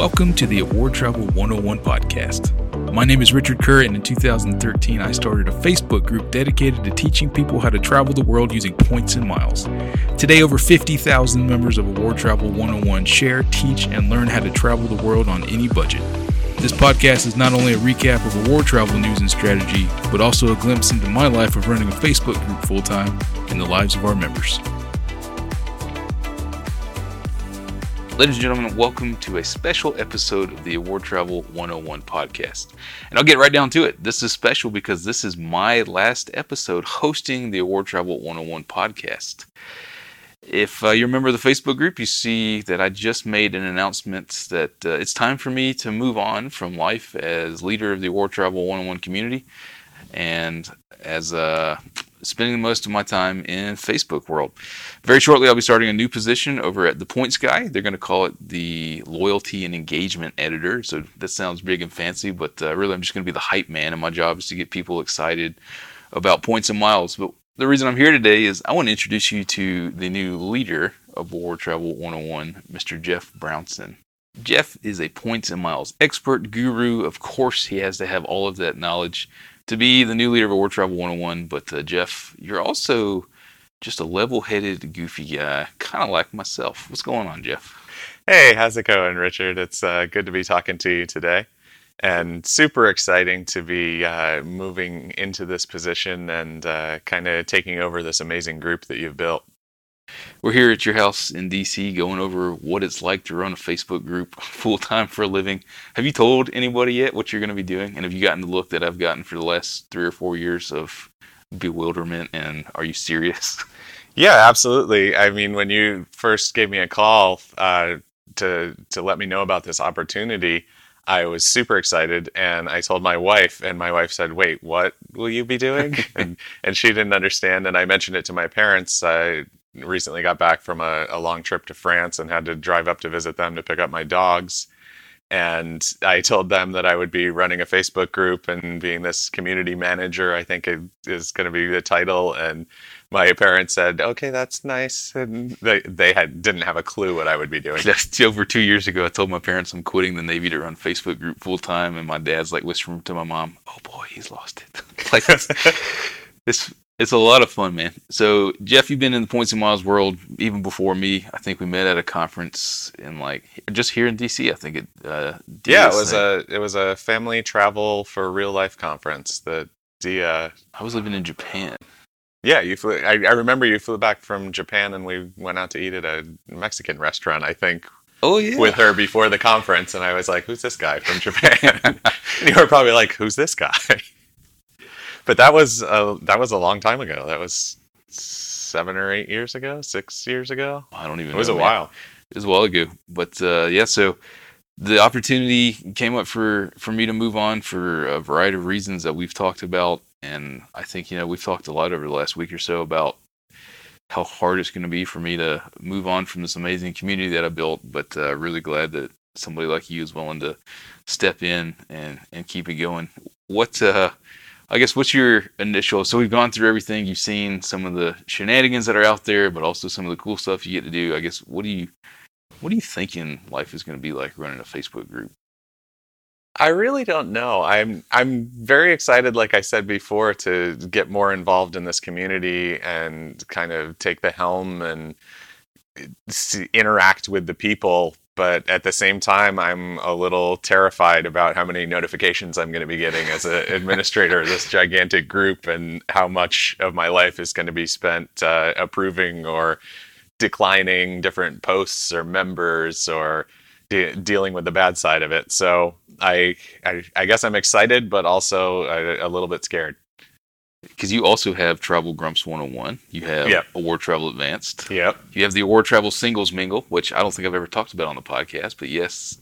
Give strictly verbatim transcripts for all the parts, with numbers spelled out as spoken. Welcome to the Award Travel one oh one podcast. My name is Richard Kerr, and in two thousand thirteen, I started a Facebook group dedicated to teaching people how to travel the world using points and miles. Today, over fifty thousand members of Award Travel one oh one share, teach, and learn how to travel the world on any budget. This podcast is not only a recap of award travel news and strategy, but also a glimpse into my life of running a Facebook group full-time and the lives of our members. Ladies and gentlemen, welcome to a special episode of the Award Travel one oh one podcast. And I'll get right down to it. This is special because this is my last episode hosting the Award Travel one oh one podcast. If uh, you're a member of the Facebook group, you see that I just made an announcement that uh, it's time for me to move on from life as leader of the Award Travel one oh one community and as a... Uh, spending most of my time in Facebook world. Very shortly, I'll be starting a new position over at the Points Guy. They're going to call it the Loyalty and Engagement Editor. So that sounds big and fancy, but uh, really I'm just going to be the hype man. And my job is to get people excited about points and miles. But the reason I'm here today is I want to introduce you to the new leader of World Travel one oh one, Mister Jeff Brownson. Jeff is a points and miles expert guru. Of course, he has to have all of that knowledge to be the new leader of Award Travel one oh one, but uh, Jeff, you're also just a level-headed, goofy guy, kind of like myself. What's going on, Jeff? Hey, how's it going, Richard? It's uh, good to be talking to you today, and super exciting to be uh, moving into this position and uh, kind of taking over this amazing group that you've built. We're here at your house in D C going over what it's like to run a Facebook group full-time for a living. Have you told anybody yet what you're going to be doing? And have you gotten the look that I've gotten for the last three or four years of bewilderment and are you serious? Yeah, absolutely. I mean, when you first gave me a call uh, to to let me know about this opportunity, I was super excited, and I told my wife, and my wife said, wait, what will you be doing? and, and she didn't understand, and I mentioned it to my parents. I recently got back from a, a long trip to France and had to drive up to visit them to pick up my dogs. And I told them that I would be running a Facebook group and being this community manager, I think it is going to be the title. And my parents said, okay, that's nice. And they, they had didn't have a clue what I would be doing. That's over two years ago. I told my parents I'm quitting the Navy to run Facebook group full time. And my dad's like whispering to my mom, oh boy, he's lost it. Like it's, it's It's a lot of fun, man. So, Jeff, you've been in the points and miles world even before me. I think we met at a conference in like just here in D C. I think it. Uh, yeah, it was thing. a it was a family travel for real life conference. The the uh, I was living in Japan. Yeah, you flew. I, I remember you flew back from Japan, and we went out to eat at a Mexican restaurant, I think. Oh yeah, with her before the conference, and I was like, "Who's this guy from Japan?" And you were probably like, "Who's this guy?" But that was a, that was a long time ago. That was seven or eight years ago, six years ago. I don't even know. It was know, a man. while. It was a while ago. But uh, yeah, so the opportunity came up for, for me to move on for a variety of reasons that we've talked about. And I think, you know, we've talked a lot over the last week or so about how hard it's going to be for me to move on from this amazing community that I built. But uh, really glad that somebody like you is willing to step in and, and keep it going. What... Uh, I guess, what's your initial, so we've gone through everything, you've seen some of the shenanigans that are out there, but also some of the cool stuff you get to do. I guess, what do you, what are you thinking life is going to be like running a Facebook group? I really don't know. I'm, I'm very excited, like I said before, to get more involved in this community and kind of take the helm and see, interact with the people. But at the same time, I'm a little terrified about how many notifications I'm going to be getting as an administrator of this gigantic group and how much of my life is going to be spent uh, approving or declining different posts or members or de- dealing with the bad side of it. So I, I, I guess I'm excited, but also a, a little bit scared. Because you also have Travel Grumps one oh one. You have yep. Award Travel Advanced. Yep. You have the Award Travel Singles Mingle, which I don't think I've ever talked about on the podcast. But yes,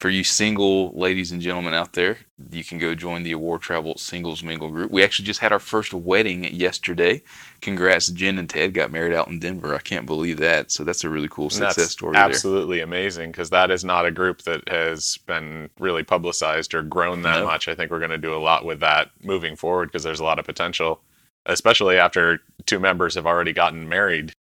for you single ladies and gentlemen out there, you can go join the Award Travel Singles Mingle group. We actually just had our first wedding yesterday. Congrats, Jen and Ted got married out in Denver. I can't believe that. So that's a really cool success that's story absolutely there. Amazing, because that is not a group that has been really publicized or grown that no. much. I think we're going to do a lot with that moving forward because there's a lot of potential, especially after two members have already gotten married.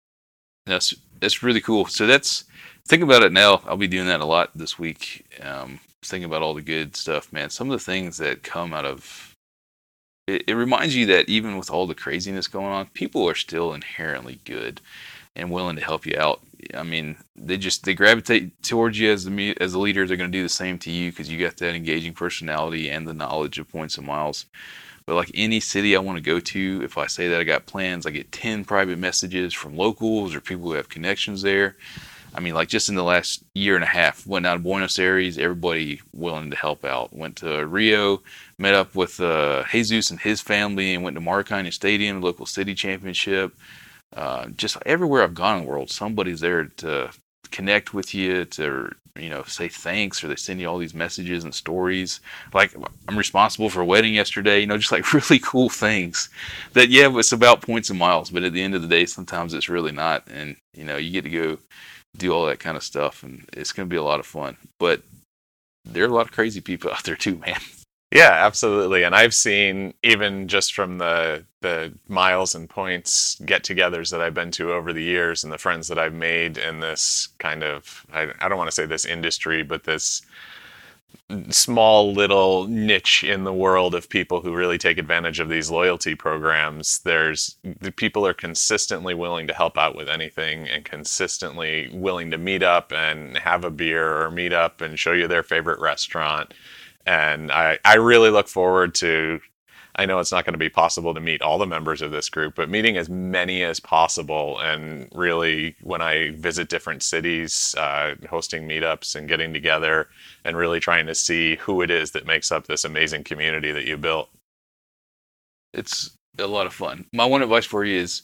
That's that's really cool. So that's, think about it now. I'll be doing that a lot this week. Um, thinking about all the good stuff, man. Some of the things that come out of it, it reminds you that even with all the craziness going on, people are still inherently good and willing to help you out. I mean, they just they gravitate towards you as the as the leader. They're going to do the same to you because you got that engaging personality and the knowledge of points and miles. But like any city I want to go to, if I say that I got plans, I get ten private messages from locals or people who have connections there. I mean, like just in the last year and a half, went out to Buenos Aires, everybody willing to help out. Went to Rio, met up with uh, Jesus and his family, and went to Maracanã Stadium, local city championship. Uh, just everywhere I've gone in the world, somebody's there to connect with you, to, you know, say thanks, or they send you all these messages and stories. Like, I'm responsible for a wedding yesterday, you know, just like really cool things that, yeah, it's about points and miles, but at the end of the day, sometimes it's really not. And, you know, you get to go do all that kind of stuff, and it's going to be a lot of fun. But there are a lot of crazy people out there too, man. Yeah, absolutely. And I've seen, even just from the the miles and points get-togethers that I've been to over the years and the friends that I've made in this kind of, I, I don't want to say this industry, but this small little niche in the world of people who really take advantage of these loyalty programs. There's the people are consistently willing to help out with anything and consistently willing to meet up and have a beer or meet up and show you their favorite restaurant. And I, I really look forward to, I know it's not going to be possible to meet all the members of this group, but meeting as many as possible. And really, when I visit different cities, uh, hosting meetups and getting together and really trying to see who it is that makes up this amazing community that you built. It's a lot of fun. My one advice for you is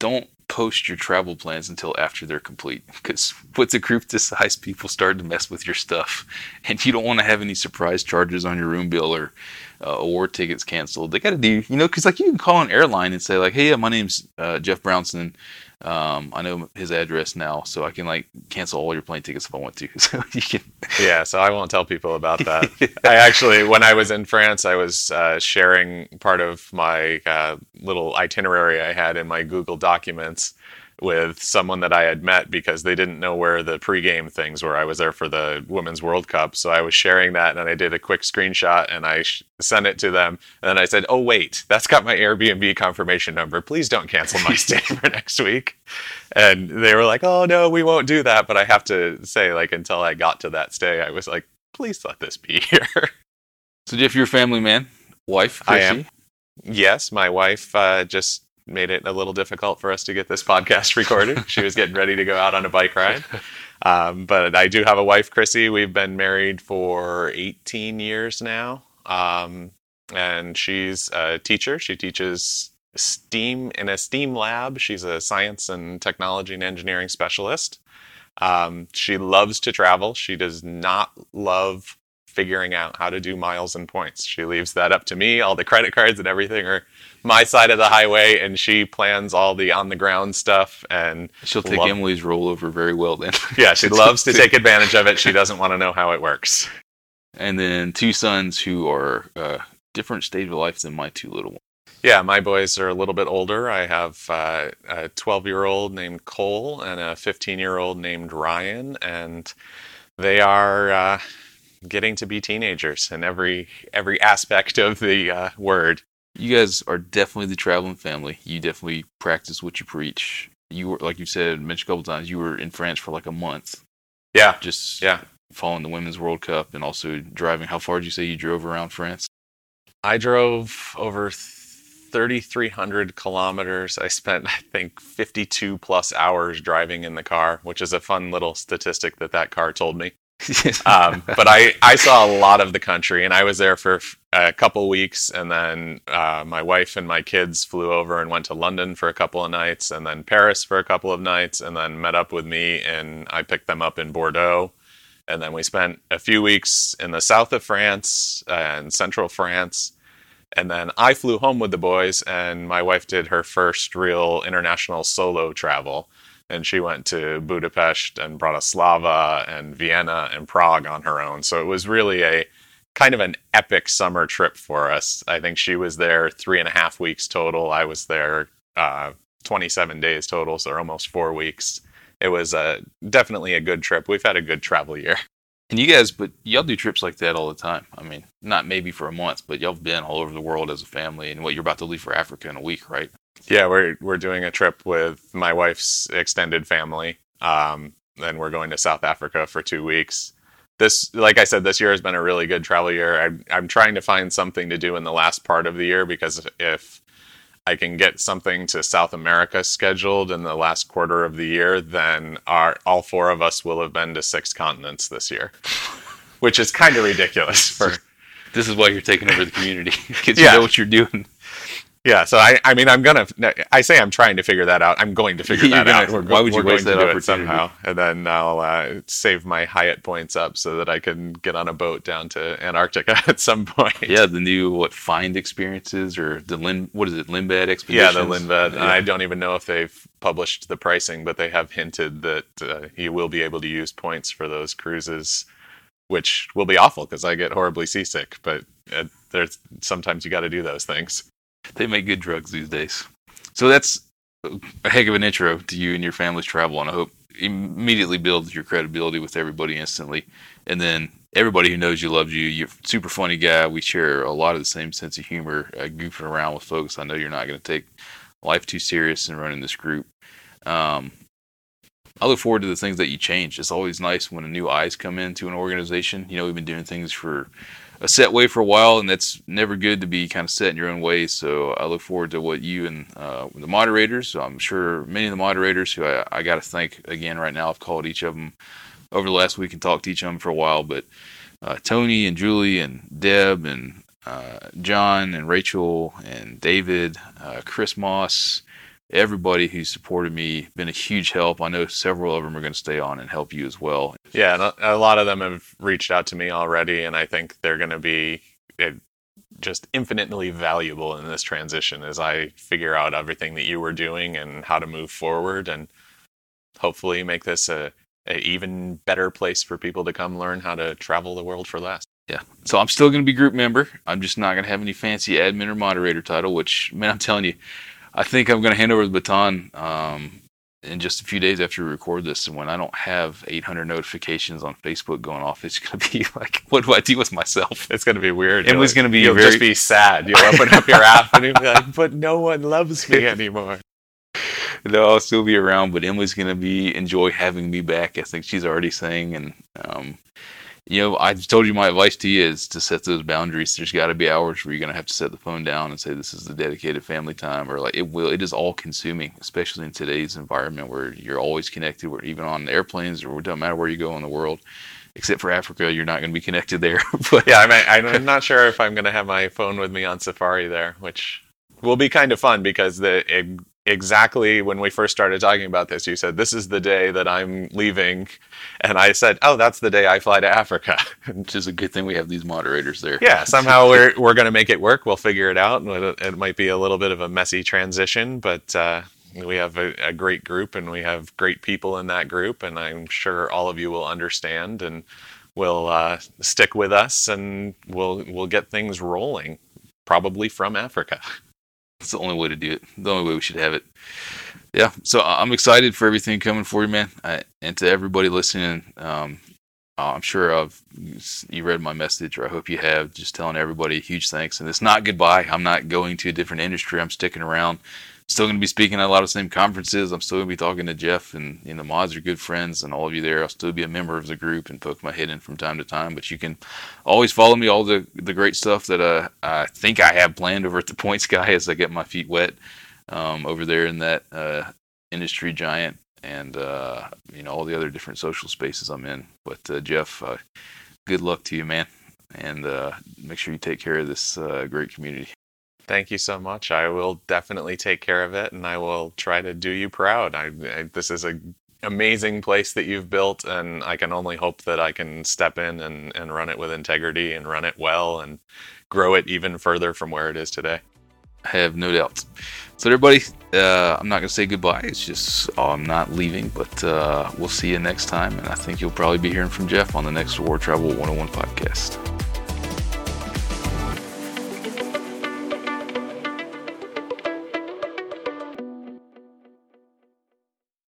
don't post your travel plans until after they're complete, because with a group this size, people start to mess with your stuff, and you don't want to have any surprise charges on your room bill or uh, award tickets canceled. They got to do, you know, because like you can call an airline and say like, hey, yeah, my name's uh, Jeff Brownson. Um, I know his address now, so I can like cancel all your plane tickets if I want to. So you can. Yeah, so I won't tell people about that. I actually, when I was in France, I was uh, sharing part of my uh, little itinerary I had in my Google Documents with someone that I had met because they didn't know where the pregame things were. I was there for the Women's World Cup, so I was sharing that, and I did a quick screenshot, and I sh- sent it to them, and then I said, oh, wait, that's got my Airbnb confirmation number. Please don't cancel my stay for next week. And they were like, oh, no, we won't do that. But I have to say, like, until I got to that stay, I was like, please let this be here. So, Jeff, you're a family man, wife, Chrissy. I am. Yes, my wife uh, just... made it a little difficult for us to get this podcast recorded. She was getting ready to go out on a bike ride. Um, but I do have a wife, Chrissy. We've been married for eighteen years now. Um, and she's a teacher. She teaches STEAM in a STEAM lab. She's a science and technology and engineering specialist. Um, she loves to travel. She does not love figuring out how to do miles and points. She leaves that up to me. All the credit cards and everything are my side of the highway, and she plans all the on-the-ground stuff. And she'll take lo- Emily's rollover very well then. Yeah, she loves to take advantage of it. She doesn't want to know how it works. And then two sons who are uh, different stage of life than my two little ones. Yeah, my boys are a little bit older. I have uh, a twelve-year-old named Cole and a fifteen-year-old named Ryan, and they are... Uh, getting to be teenagers in every every aspect of the uh, word. You guys are definitely the traveling family. You definitely practice what you preach. You were, like you said, mentioned a couple times, you were in France for like a month. Yeah, just yeah, following the Women's World Cup and also driving. How far did you say you drove around France? I drove over thirty-three hundred kilometers. I spent, I think, fifty-two plus hours driving in the car, which is a fun little statistic that that car told me. um, but I, I saw a lot of the country, and I was there for a couple weeks, and then uh, my wife and my kids flew over and went to London for a couple of nights, and then Paris for a couple of nights, and then met up with me, and I picked them up in Bordeaux, and then we spent a few weeks in the south of France and central France, and then I flew home with the boys, and my wife did her first real international solo travel. And she went to Budapest and Bratislava and Vienna and Prague on her own. So it was really a kind of an epic summer trip for us. I think she was there three and a half weeks total. I was there uh, twenty-seven days total, so almost four weeks. it was uh, definitely a good trip. We've had a good travel year. And you guys, but y'all do trips like that all the time. I mean, not maybe for a month, but y'all have been all over the world as a family. And what, you're about to leave for Africa in a week, right? Yeah, we're we're doing a trip with my wife's extended family. Um, then we're going to South Africa for two weeks. This, like I said, this year has been a really good travel year. I'm, I'm trying to find something to do in the last part of the year, because if I can get something to South America scheduled in the last quarter of the year, then our, all four of us will have been to six continents this year, which is kind of ridiculous. For This is why you're taking over the community, because you yeah. know what you're doing. Yeah, so I, I mean, I'm going to, I say I'm trying to figure that out. I'm going to figure that gonna, out. We're, why would you waste that opportunity? Somehow. And then I'll uh, save my Hyatt points up so that I can get on a boat down to Antarctica at some point. Yeah, the new, what, Find experiences, or the, Lin, what is it, Lindbad Expeditions? Yeah, the Lindbad. Yeah. I don't even know if they've published the pricing, but they have hinted that uh, you will be able to use points for those cruises, which will be awful because I get horribly seasick. But uh, there's sometimes you got to do those things. They make good drugs these days. So that's a heck of an intro to you and your family's travel, and I hope immediately builds your credibility with everybody instantly. And then everybody who knows you loves you. You're a super funny guy. We share a lot of the same sense of humor, uh, goofing around with folks. I know you're not going to take life too serious in running this group. Um, I look forward to the things that you change. It's always nice when new eyes come into an organization. You know, we've been doing things for a set way for a while, and that's never good to be kind of set in your own way. So I look forward to what you and uh, the moderators, I'm sure many of the moderators who I, I got to thank again right now, I've called each of them over the last week and talked to each of them for a while, but uh, Tony and Julie and Deb and uh, John and Rachel and David, uh, Chris Moss, everybody who supported me, been a huge help. I know several of them are going to stay on and help you as well. Yeah, and a lot of them have reached out to me already, and I think they're going to be just infinitely valuable in this transition as I figure out everything that you were doing and how to move forward, and hopefully make this a, a even better place for people to come learn how to travel the world for less. Yeah. So I'm still going to be group member. I'm just not going to have any fancy admin or moderator title, which, man, I'm telling you, I think I'm going to hand over the baton um, in just a few days after we record this. And when I don't have eight hundred notifications on Facebook going off, it's going to be like, what do I do with myself? It's going to be weird. It was going to be You'll very... just be sad. You'll open up your app and you'll be like, but no one loves me anymore. No, I'll still be around, but Emily's going to be enjoy having me back. I think she's already saying, and um, you know, I told you my advice to you is to set those boundaries. There's got to be hours where you're going to have to set the phone down and say, this is the dedicated family time, or like it will, it is all consuming, especially in today's environment where you're always connected, where even on airplanes, or it doesn't matter where you go in the world, except for Africa, you're not going to be connected there. But yeah, I mean, I'm not sure if I'm going to have my phone with me on safari there, which will be kind of fun, because the it, exactly when we first started talking about this, you said, this is the day that I'm leaving. And I said, oh, that's the day I fly to Africa. Which is a good thing we have these moderators there. Yeah, somehow we're we're going to make it work. We'll figure it out. It might be a little bit of a messy transition, but uh, we have a, a great group, and we have great people in that group. And I'm sure all of you will understand and will uh, stick with us, and we'll we'll get things rolling, probably from Africa. It's the only way to do it. The only way we should have it. Yeah. So I'm excited for everything coming for you, man. I, and to everybody listening, um, I'm sure I've you read my message, or I hope you have, just telling everybody a huge thanks. And it's not goodbye. I'm not going to a different industry. I'm sticking around. Still going to be speaking at a lot of the same conferences. I'm still going to be talking to Jeff, and, and the mods are good friends, and all of you there. I'll still be a member of the group and poke my head in from time to time. But you can always follow me, all the, the great stuff that uh, I think I have planned over at the Points Guy as I get my feet wet um, over there in that uh, industry giant, and uh, you know, all the other different social spaces I'm in. But uh, Jeff, uh, good luck to you, man. And uh, make sure you take care of this uh, great community. Thank you so much. I will definitely take care of it, and I will try to do you proud. I, I, this is an amazing place that you've built, and I can only hope that I can step in and, and run it with integrity, and run it well, and grow it even further from where it is today. I have no doubt. So everybody, uh, I'm not going to say goodbye. It's just oh, I'm not leaving, but uh, we'll see you next time, and I think you'll probably be hearing from Jeff on the next Award Travel one oh one podcast.